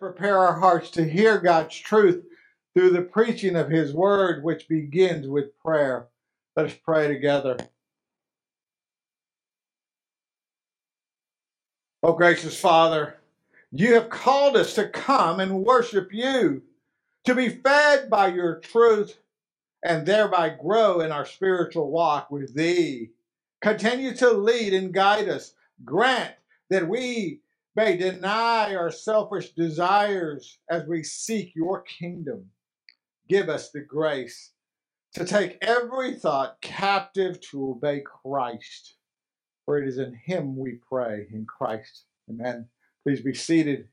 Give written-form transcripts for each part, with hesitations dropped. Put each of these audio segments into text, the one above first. Prepare our hearts to hear God's truth through the preaching of His Word, which begins with prayer. Let us pray together. Oh, gracious Father, You have called us to come and worship You, to be fed by Your truth, and thereby grow in our spiritual walk with Thee. Continue to lead and guide us. Grant that we may deny our selfish desires as we seek Your kingdom. Give us the grace to take every thought captive to obey Christ, for it is in Him we pray, in Christ. Amen. Please be seated.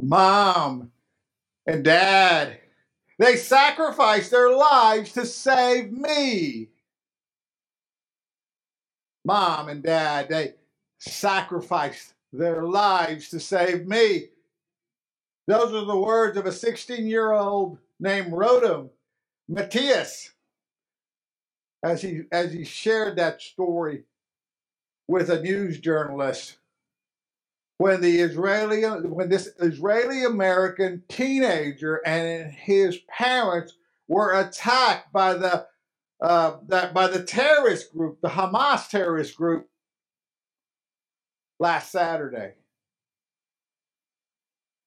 Mom and Dad, they sacrificed their lives to save me. Mom and Dad, they sacrificed their lives to save me. Those are the words of a 16-year-old named Rodum Matthias as he shared that story with a news journalist when this Israeli-American teenager and his parents were attacked by the terrorist group, the Hamas terrorist group, last Saturday.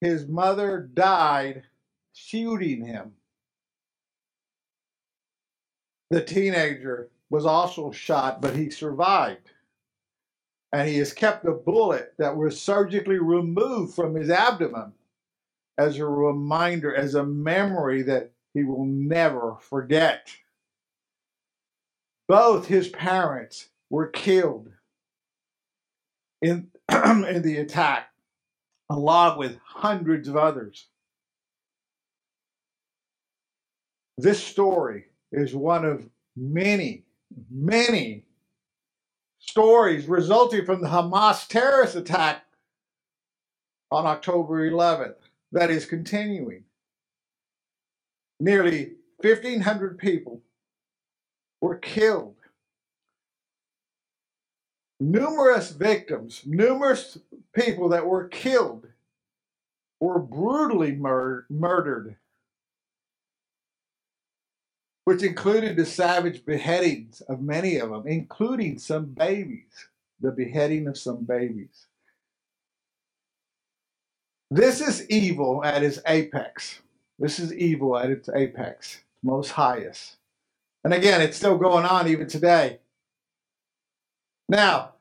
His mother died shooting him. The teenager was also shot, but he survived. And he has kept a bullet that was surgically removed from his abdomen as a reminder, as a memory that he will never forget. Both his parents were killed in the attack, along with hundreds of others. This story is one of many, many stories resulting from the Hamas terrorist attack on October 11th that is continuing. Nearly 1,500 people were killed. Numerous victims, numerous people that were killed were brutally murdered, which included the savage beheadings of many of them, including some babies, the beheading of some babies. This is evil at its apex. This is evil at its apex, most highest. And again, it's still going on even today. Now,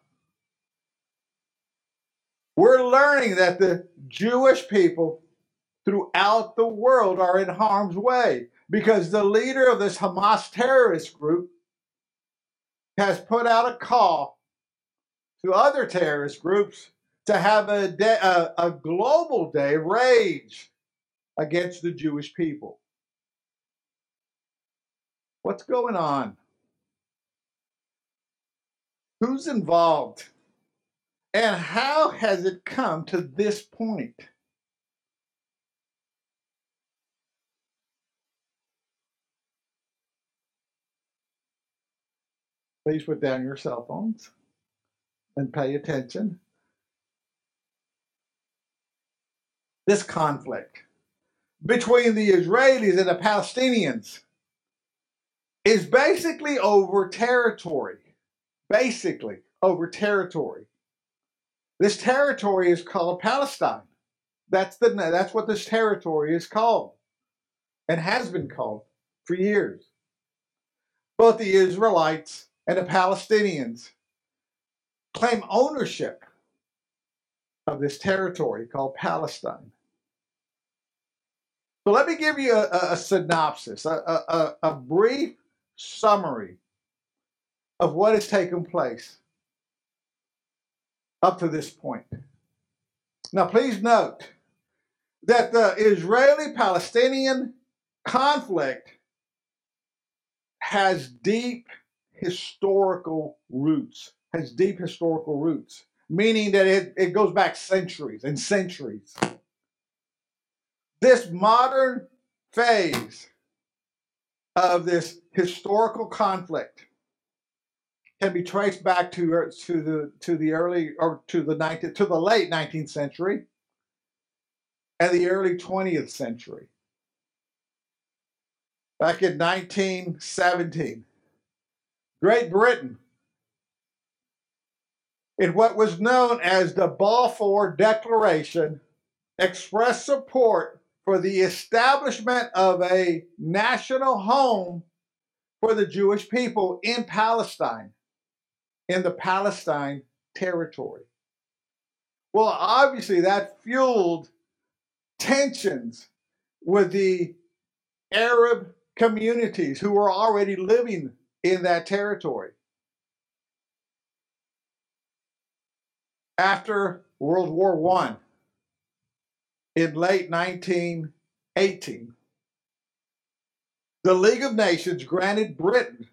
we're learning that the Jewish people throughout the world are in harm's way because the leader of this Hamas terrorist group has put out a call to other terrorist groups to have a global day of rage against the Jewish people. What's going on? Who's involved? And how has it come to this point? Please put down your cell phones and pay attention. This conflict between the Israelis and the Palestinians is basically over territory. Basically over territory. This territory is called Palestine. That's what this territory is called and has been called for years. Both the Israelites and the Palestinians claim ownership of this territory called Palestine. So let me give you a synopsis, a brief summary of what has taken place up to this point. Now, please note that the Israeli-Palestinian conflict has deep historical roots, meaning that it goes back centuries and centuries. This modern phase of this historical conflict can be traced back to the late 19th century and the early 20th century. Back in 1917, Great Britain, in what was known as the Balfour Declaration, expressed support for the establishment of a national home for the Jewish people in Palestine, in the Palestine territory. Well, obviously that fueled tensions with the Arab communities who were already living in that territory. After World War I, in late 1918, the League of Nations granted Britain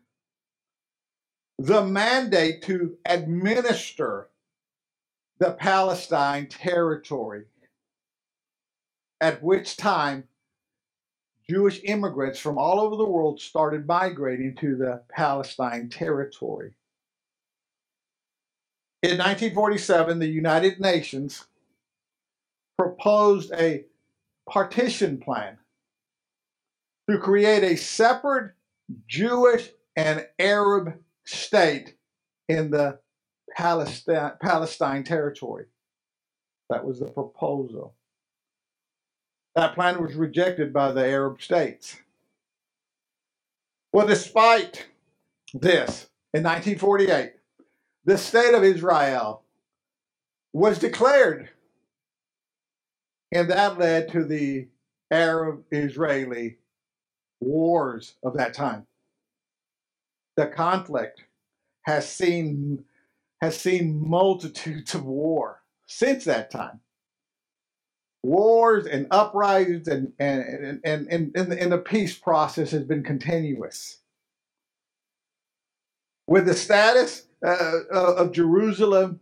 the mandate to administer the Palestine territory, at which time Jewish immigrants from all over the world started migrating to the Palestine territory. In 1947, the United Nations proposed a partition plan to create a separate Jewish and Arab state in the Palestine territory. That was the proposal. That plan was rejected by the Arab states. Well, despite this, in 1948, the state of Israel was declared, and that led to the Arab-Israeli wars of that time. The conflict has seen multitudes of war since that time. Wars and uprisings and the peace process has been continuous. With the status of Jerusalem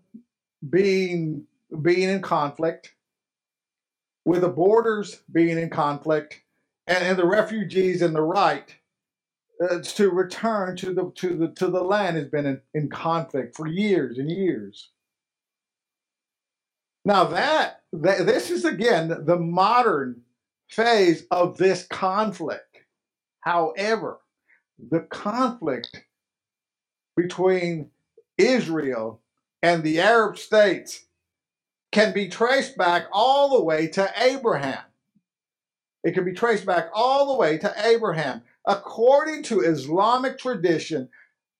being in conflict, with the borders being in conflict, and the refugees and the right to return to the land has been in conflict for years and years. Now this is again the modern phase of this conflict. However, the conflict between Israel and the Arab states can be traced back all the way to Abraham. According to Islamic tradition,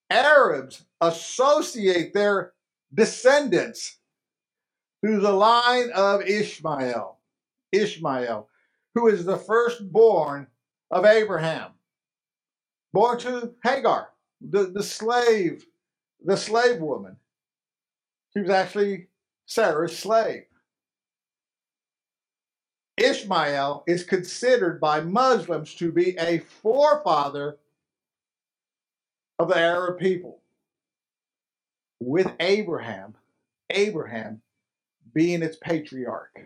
Arabs associate their descendants through the line of Ishmael, who is the firstborn of Abraham, born to Hagar, the slave woman. She was actually Sarah's slave. Ishmael is considered by Muslims to be a forefather of the Arab people, with Abraham being its patriarch.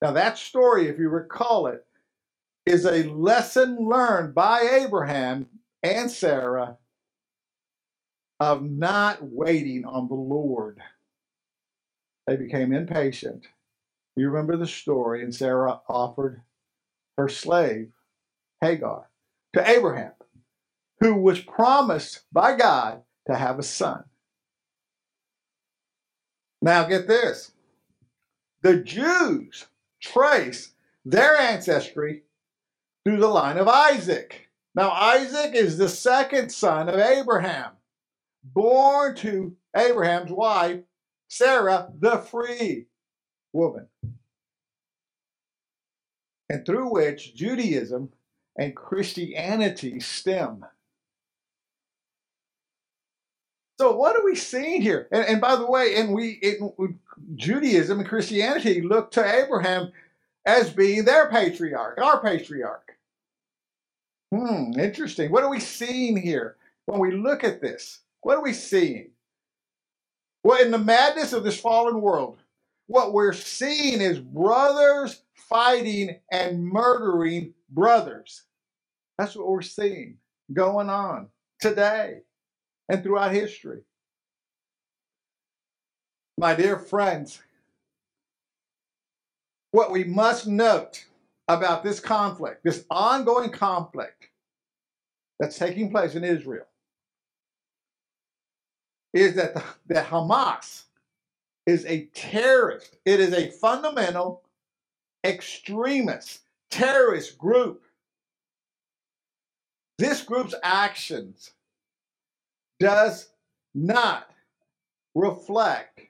Now that story, if you recall it, is a lesson learned by Abraham and Sarah of not waiting on the Lord. They became impatient. You remember the story, and Sarah offered her slave, Hagar, to Abraham, who was promised by God to have a son. Now get this, the Jews trace their ancestry through the line of Isaac. Now Isaac is the second son of Abraham, born to Abraham's wife, Sarah, the free woman, and through which Judaism and Christianity stem. So what are we seeing here? And by the way, Judaism and Christianity look to Abraham as being their patriarch, our patriarch. Interesting. What are we seeing here when we look at this? What are we seeing? Well, in the madness of this fallen world, what we're seeing is brothers fighting and murdering brothers. That's what we're seeing going on today and throughout history. My dear friends, what we must note about this conflict, this ongoing conflict that's taking place in Israel, is that that Hamas is a terrorist. It is a fundamental extremist, terrorist group. This group's actions does not reflect,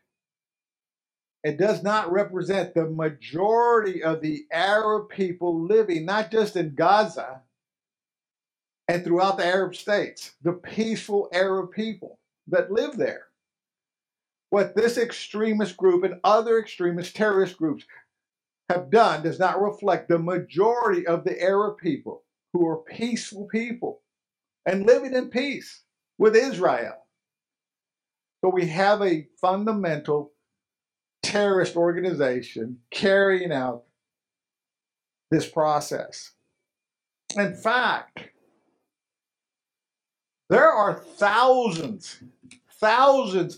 it does not represent the majority of the Arab people living, not just in Gaza and throughout the Arab states, the peaceful Arab people that live there. What this extremist group and other extremist terrorist groups have done does not reflect the majority of the Arab people who are peaceful people and living in peace with Israel. So we have a fundamental terrorist organization carrying out this process. In fact, there are thousands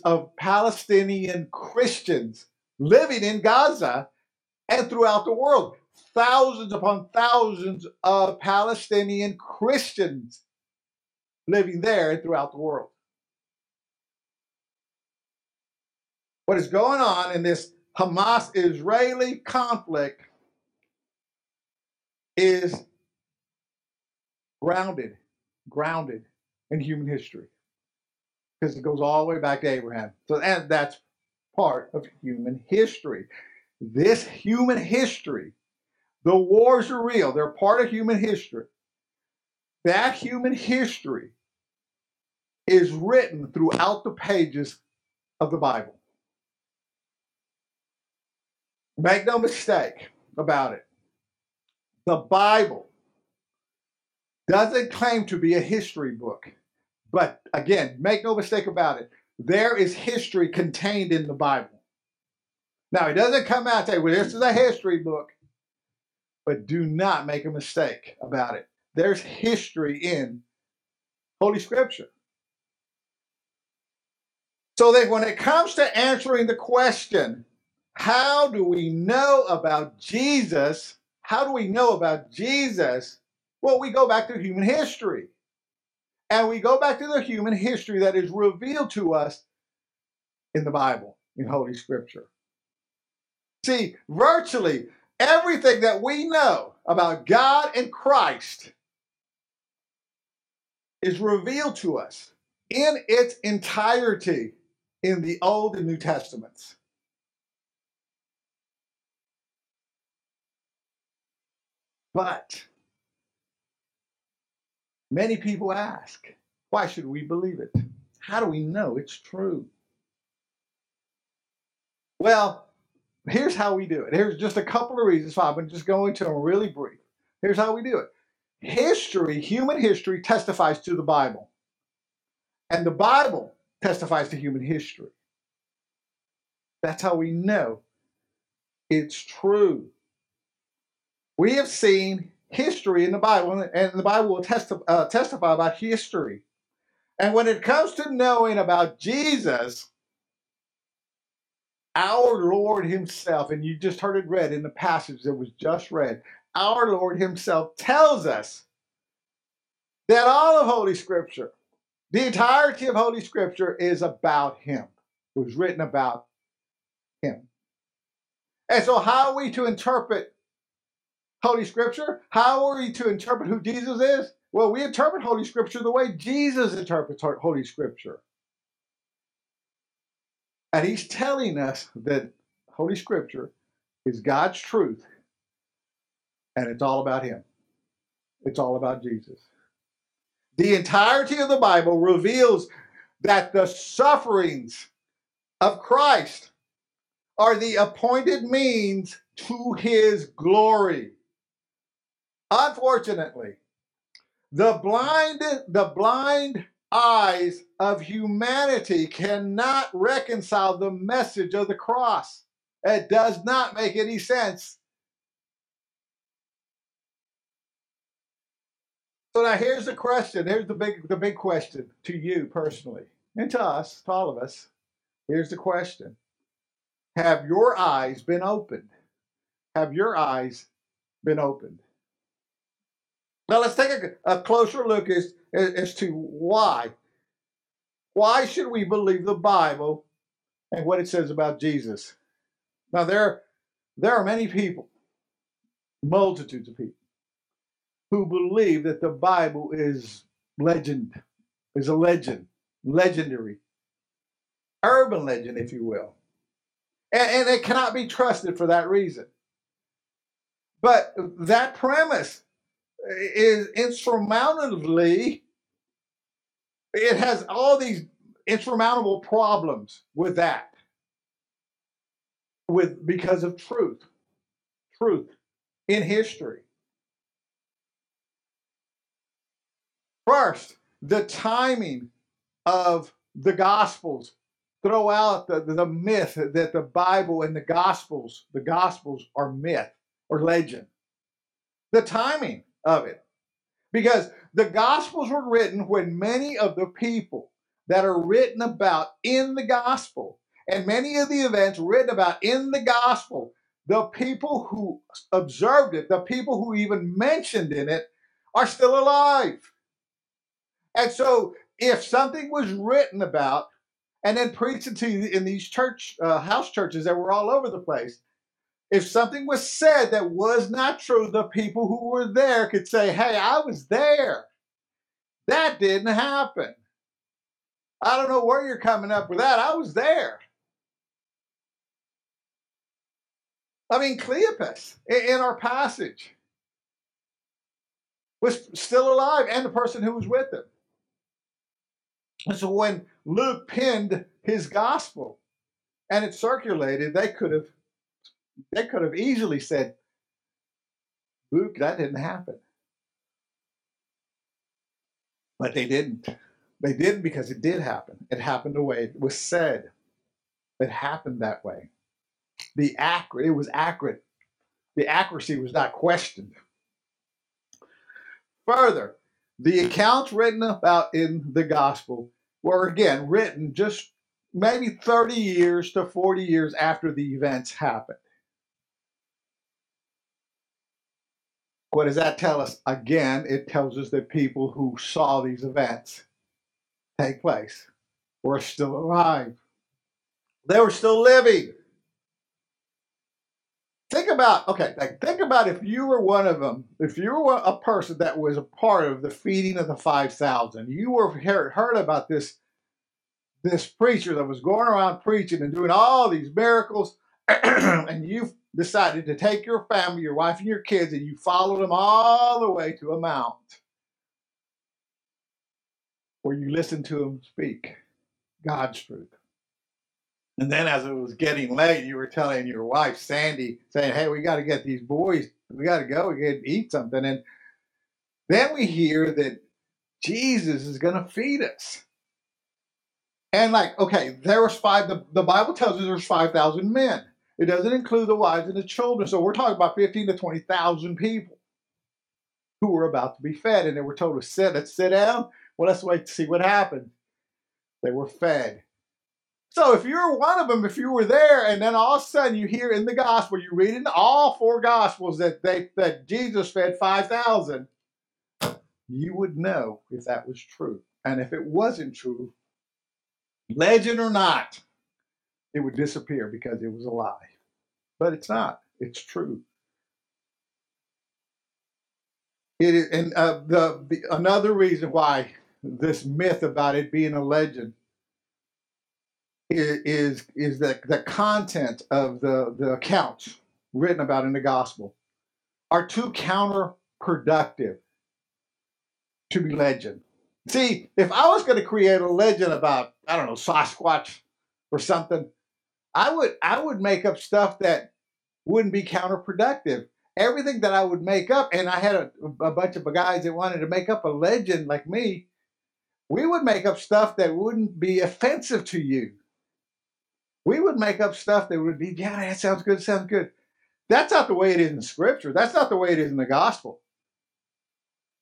of Palestinian Christians living in Gaza and throughout the world. Thousands upon thousands of Palestinian Christians living there and throughout the world. What is going on in this Hamas-Israeli conflict is grounded in human history, because it goes all the way back to Abraham. So, and that's part of human history. This human history, the wars are real. They're part of human history. That human history is written throughout the pages of the Bible. Make no mistake about it. The Bible doesn't claim to be a history book. But again, make no mistake about it. There is history contained in the Bible. Now, it doesn't come out and say, well, this is a history book. But do not make a mistake about it. There's history in Holy Scripture. So that when it comes to answering the question, how do we know about Jesus? How do we know about Jesus? Well, we go back to human history. And we go back to the human history that is revealed to us in the Bible, in Holy Scripture. See, virtually everything that we know about God and Christ is revealed to us in its entirety in the Old and New Testaments. But many people ask, why should we believe it? How do we know it's true? Well, here's how we do it. Here's just a couple of reasons why I'm just going to them really brief. Here's how we do it. History, human history, testifies to the Bible. And the Bible testifies to human history. That's how we know it's true. We have seen history in the Bible, and the Bible will testify about history. And when it comes to knowing about Jesus, our Lord himself, and you just heard it read in the passage that was just read, our Lord himself tells us that all of Holy Scripture, the entirety of Holy Scripture, is about him. It was written about him. And so how are we to interpret Holy Scripture? How are we to interpret who Jesus is? Well, we interpret Holy Scripture the way Jesus interprets Holy Scripture. And he's telling us that Holy Scripture is God's truth, and it's all about him. It's all about Jesus. The entirety of the Bible reveals that the sufferings of Christ are the appointed means to his glory. Unfortunately, the blind eyes of humanity cannot reconcile the message of the cross. It does not make any sense. So now here's the question. Here's the big question to you personally and to us, to all of us. Here's the question. Have your eyes been opened? Have your eyes been opened? Now let's take a closer look as to why. Why should we believe the Bible and what it says about Jesus? Now there are many people, multitudes of people, who believe that the Bible is legendary, urban legend, if you will. And it cannot be trusted for that reason. But that premise is insurmountably, it has all these insurmountable problems with that. Because of truth in history. First, the timing of the Gospels throw out the myth that the Bible and the Gospels are myth or legend. The timing of it. Because the Gospels were written when many of the people that are written about in the Gospel and many of the events written about in the Gospel, the people who observed it, the people who even mentioned in it, are still alive. And so if something was written about and then preached to you in these house churches that were all over the place, if something was said that was not true, the people who were there could say, hey, I was there. That didn't happen. I don't know where you're coming up with that. I was there. I mean, Cleopas in our passage was still alive and the person who was with him. And so when Luke penned his gospel and it circulated, they could have easily said, Luke, that didn't happen. But they didn't. They didn't because it did happen. It happened the way it was said. It happened that way. It was accurate. The accuracy was not questioned. Further, the accounts written about in the gospel were again written just maybe 30 years to 40 years after the events happened. What does that tell us? Again, it tells us that people who saw these events take place were still alive. They were still living. Think about if you were one of them, if you were a person that was a part of the feeding of the 5,000, you were heard about this preacher that was going around preaching and doing all these miracles, and you decided to take your family, your wife and your kids, and you followed them all the way to a mount where you listened to him speak God's truth. And then as it was getting late, you were telling your wife, Sandy, saying, hey, we got to get these boys. We got to go and eat something. And then we hear that Jesus is going to feed us. And there was five. The Bible tells us there's 5,000 men. It doesn't include the wives and the children. So we're talking about 15 to 20,000 people who were about to be fed. And they were told to sit down. Well, let's wait to see what happened. They were fed. So if you're one of them, if you were there, and then all of a sudden you hear in the gospel, you read in all four gospels that Jesus fed 5,000, you would know if that was true. And if it wasn't true, legend or not, it would disappear because it was a lie. But it's not. It's true. It is, and another reason why this myth about it being a legend is that the content of the accounts written about in the gospel are too counterproductive to be legend. See, if I was going to create a legend about, I don't know, Sasquatch or something, I would make up stuff that wouldn't be counterproductive. Everything that I would make up, and I had a bunch of guys that wanted to make up a legend like me, we would make up stuff that wouldn't be offensive to you. We would make up stuff that would be, yeah, that sounds good, sounds good. That's not the way it is in Scripture. That's not the way it is in the gospel.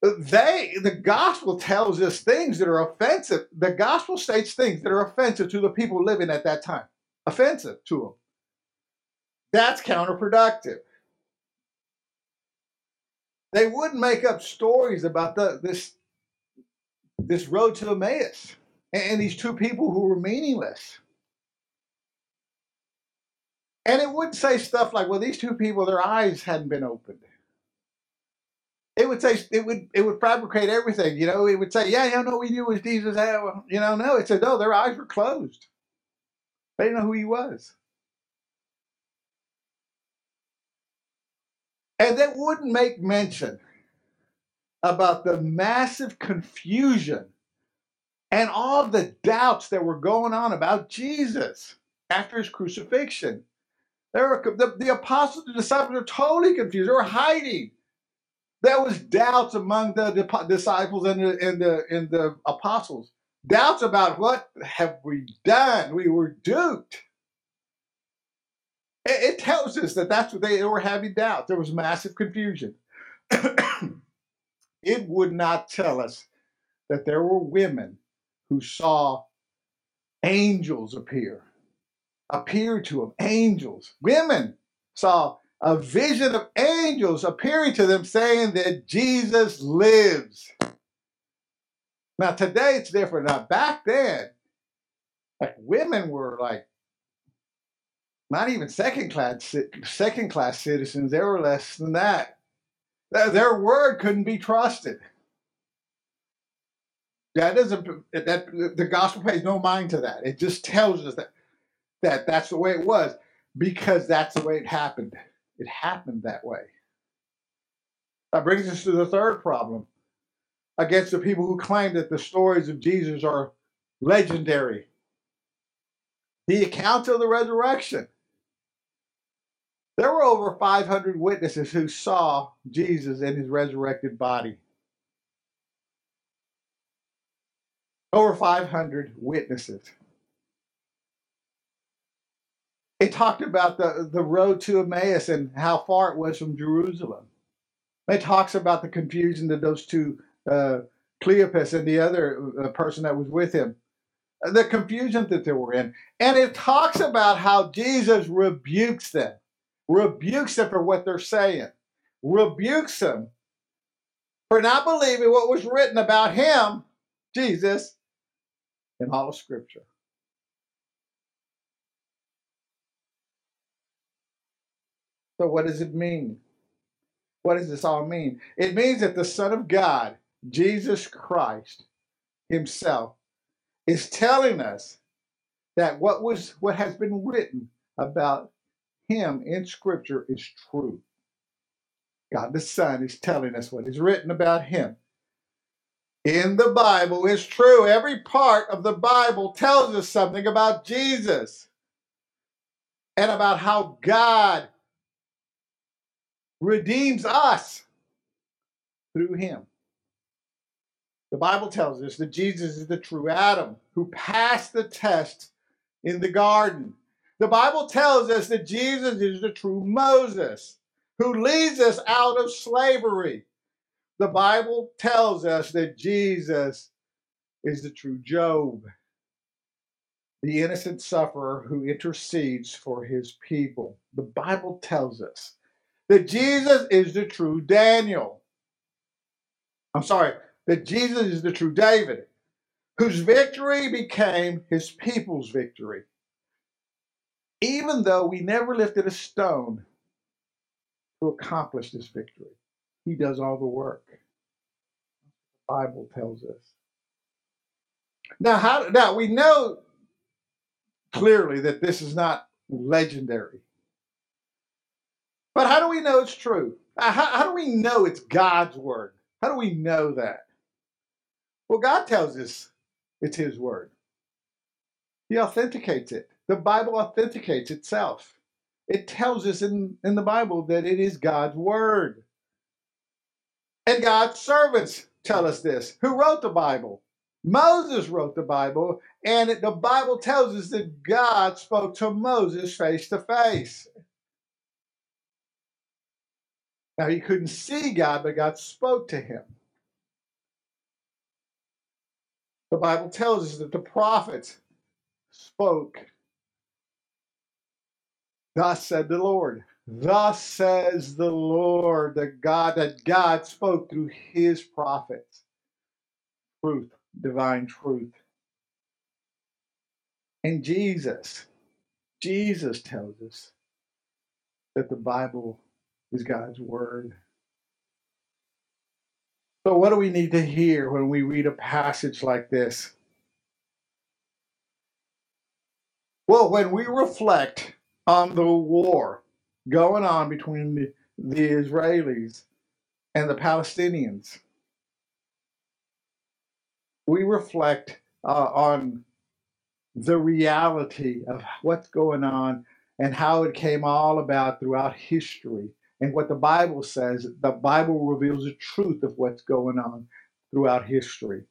The gospel tells us things that are offensive. The gospel states things that are offensive to the people living at that time. Offensive to them. That's counterproductive. They wouldn't make up stories about this road to Emmaus and these two people who were meaningless. And it wouldn't say stuff like, well, these two people, their eyes hadn't been opened. It would say, it would fabricate everything. You know, it would say, no, we knew it was Jesus. You know, no, it said, no, their eyes were closed. They didn't know who he was. And that wouldn't make mention about the massive confusion and all the doubts that were going on about Jesus after his crucifixion. The apostles and disciples are totally confused. They were hiding. There was doubts among the disciples and the apostles. Doubts about what have we done? We were duped. It tells us that that's what they were having doubts. There was massive confusion. It would not tell us that there were women who saw angels appear to them. Angels. Women saw a vision of angels appearing to them saying that Jesus lives. Now, today it's different. Now, back then, like, women were like not even second-class citizens. They were less than that. Their word couldn't be trusted. The gospel pays no mind to that. It just tells us that that's the way it was because that's the way it happened. It happened that way. That brings us to the third problem against the people who claim that the stories of Jesus are legendary. The accounts of the resurrection. There were over 500 witnesses who saw Jesus in his resurrected body. Over 500 witnesses. It talked about the road to Emmaus and how far it was from Jerusalem. It talks about the confusion that those two, Cleopas and the other person that was with him, the confusion that they were in. And it talks about how Jesus rebukes them for what they're saying, rebukes them for not believing what was written about him, Jesus, in all of Scripture. So what does it mean? What does this all mean? It means that the Son of God, Jesus Christ himself, is telling us that what has been written about him in Scripture is true. God the Son is telling us what is written about him in the Bible is true. Every part of the Bible tells us something about Jesus and about how God redeems us through him. The Bible tells us that Jesus is the true Adam who passed the test in the garden. The Bible tells us that Jesus is the true Moses who leads us out of slavery. The Bible tells us that Jesus is the true Job, the innocent sufferer who intercedes for his people. The Bible tells us that Jesus is the true Daniel. I'm sorry. That Jesus is the true David, whose victory became his people's victory. Even though we never lifted a stone to accomplish this victory, he does all the work. The Bible tells us. Now we know clearly that this is not legendary. But how do we know it's true? How do we know it's God's word? How do we know that? Well, God tells us it's his word. He authenticates it. The Bible authenticates itself. It tells us in the Bible that it is God's word. And God's servants tell us this. Who wrote the Bible? Moses wrote the Bible, and the Bible tells us that God spoke to Moses face to face. Now, he couldn't see God, but God spoke to him. The Bible tells us that the prophets spoke. Thus said the Lord. Thus says the Lord, that God spoke through his prophets. Truth, divine truth. And Jesus tells us that the Bible is God's word. So what do we need to hear when we read a passage like this? Well, when we reflect on the war going on between the Israelis and the Palestinians, we reflect on the reality of what's going on and how it came all about throughout history. And what the Bible says, the Bible reveals the truth of what's going on throughout history.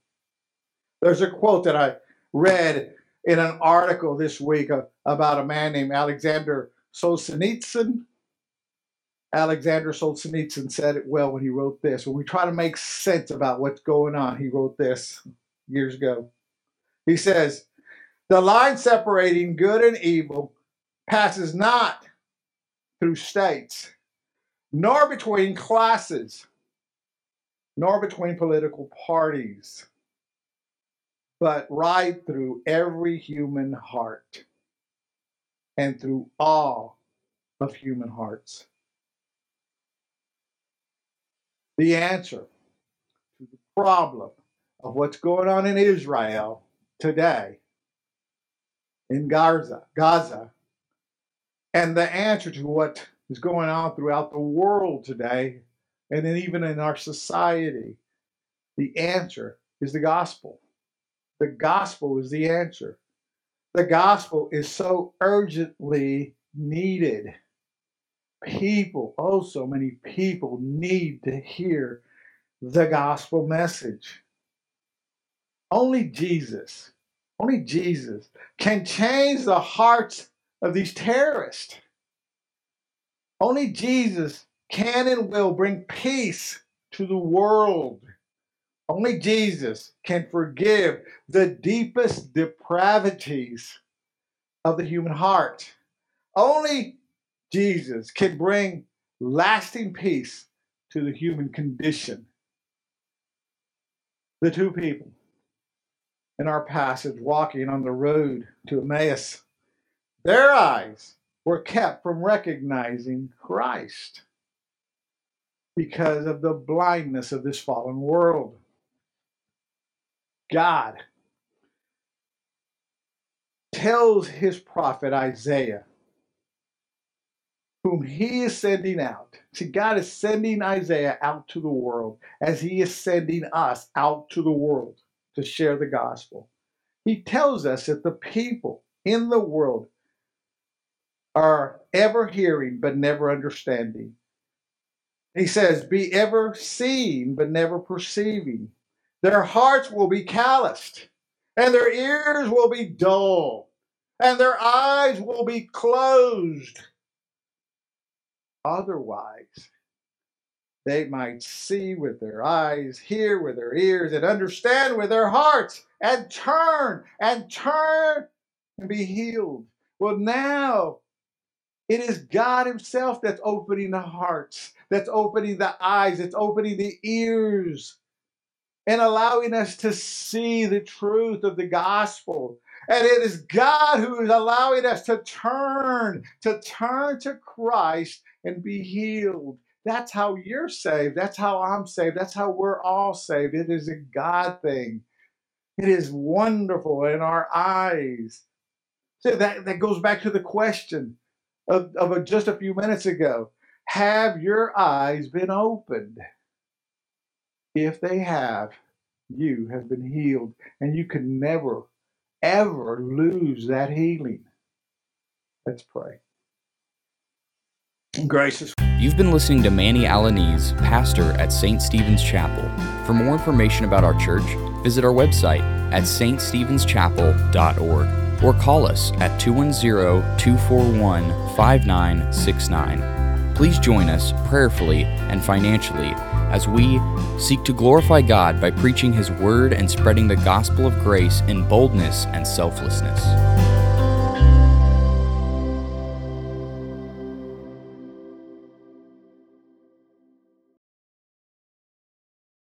There's a quote that I read in an article this week about a man named Alexander Solzhenitsyn. Alexander Solzhenitsyn said it well when he wrote this. When we try to make sense about what's going on, he wrote this years ago. He says, "The line separating good and evil passes not through states, nor between classes, nor between political parties, but right through every human heart and through all of human hearts." The answer to the problem of what's going on in Israel today, in Gaza, and the answer to what is going on throughout the world today, and then even in our society, the answer is the gospel. The gospel is the answer. The gospel is so urgently needed. People, oh, so many people need to hear the gospel message. Only Jesus can change the hearts of these terrorists. Only Jesus can and will bring peace to the world. Only Jesus can forgive the deepest depravities of the human heart. Only Jesus can bring lasting peace to the human condition. The two people in our passage walking on the road to Emmaus, their eyes were kept from recognizing Christ because of the blindness of this fallen world. God tells his prophet Isaiah, whom he is sending out. See, God is sending Isaiah out to the world as he is sending us out to the world to share the gospel. He tells us that the people in the world are ever hearing but never understanding. He says, "Be ever seeing but never perceiving. Their hearts will be calloused, and their ears will be dull, and their eyes will be closed. Otherwise, they might see with their eyes, hear with their ears, and understand with their hearts, and turn and be healed." Well, now it is God himself that's opening the hearts, that's opening the eyes, that's opening the ears, and allowing us to see the truth of the gospel. And it is God who is allowing us to turn to Christ and be healed. That's how you're saved. That's how I'm saved. That's how we're all saved. It is a God thing. It is wonderful in our eyes. So that goes back to the question of just a few minutes ago. Have your eyes been opened? If they have, you has been healed, and you can never, ever lose that healing. Let's pray. Gracious. You've been listening to Manny Alaniz, pastor at St. Stephen's Chapel. For more information about our church, visit our website at ststephenschapel.org or call us at 210-241-5969. Please join us prayerfully and financially as we seek to glorify God by preaching His Word and spreading the gospel of grace in boldness and selflessness.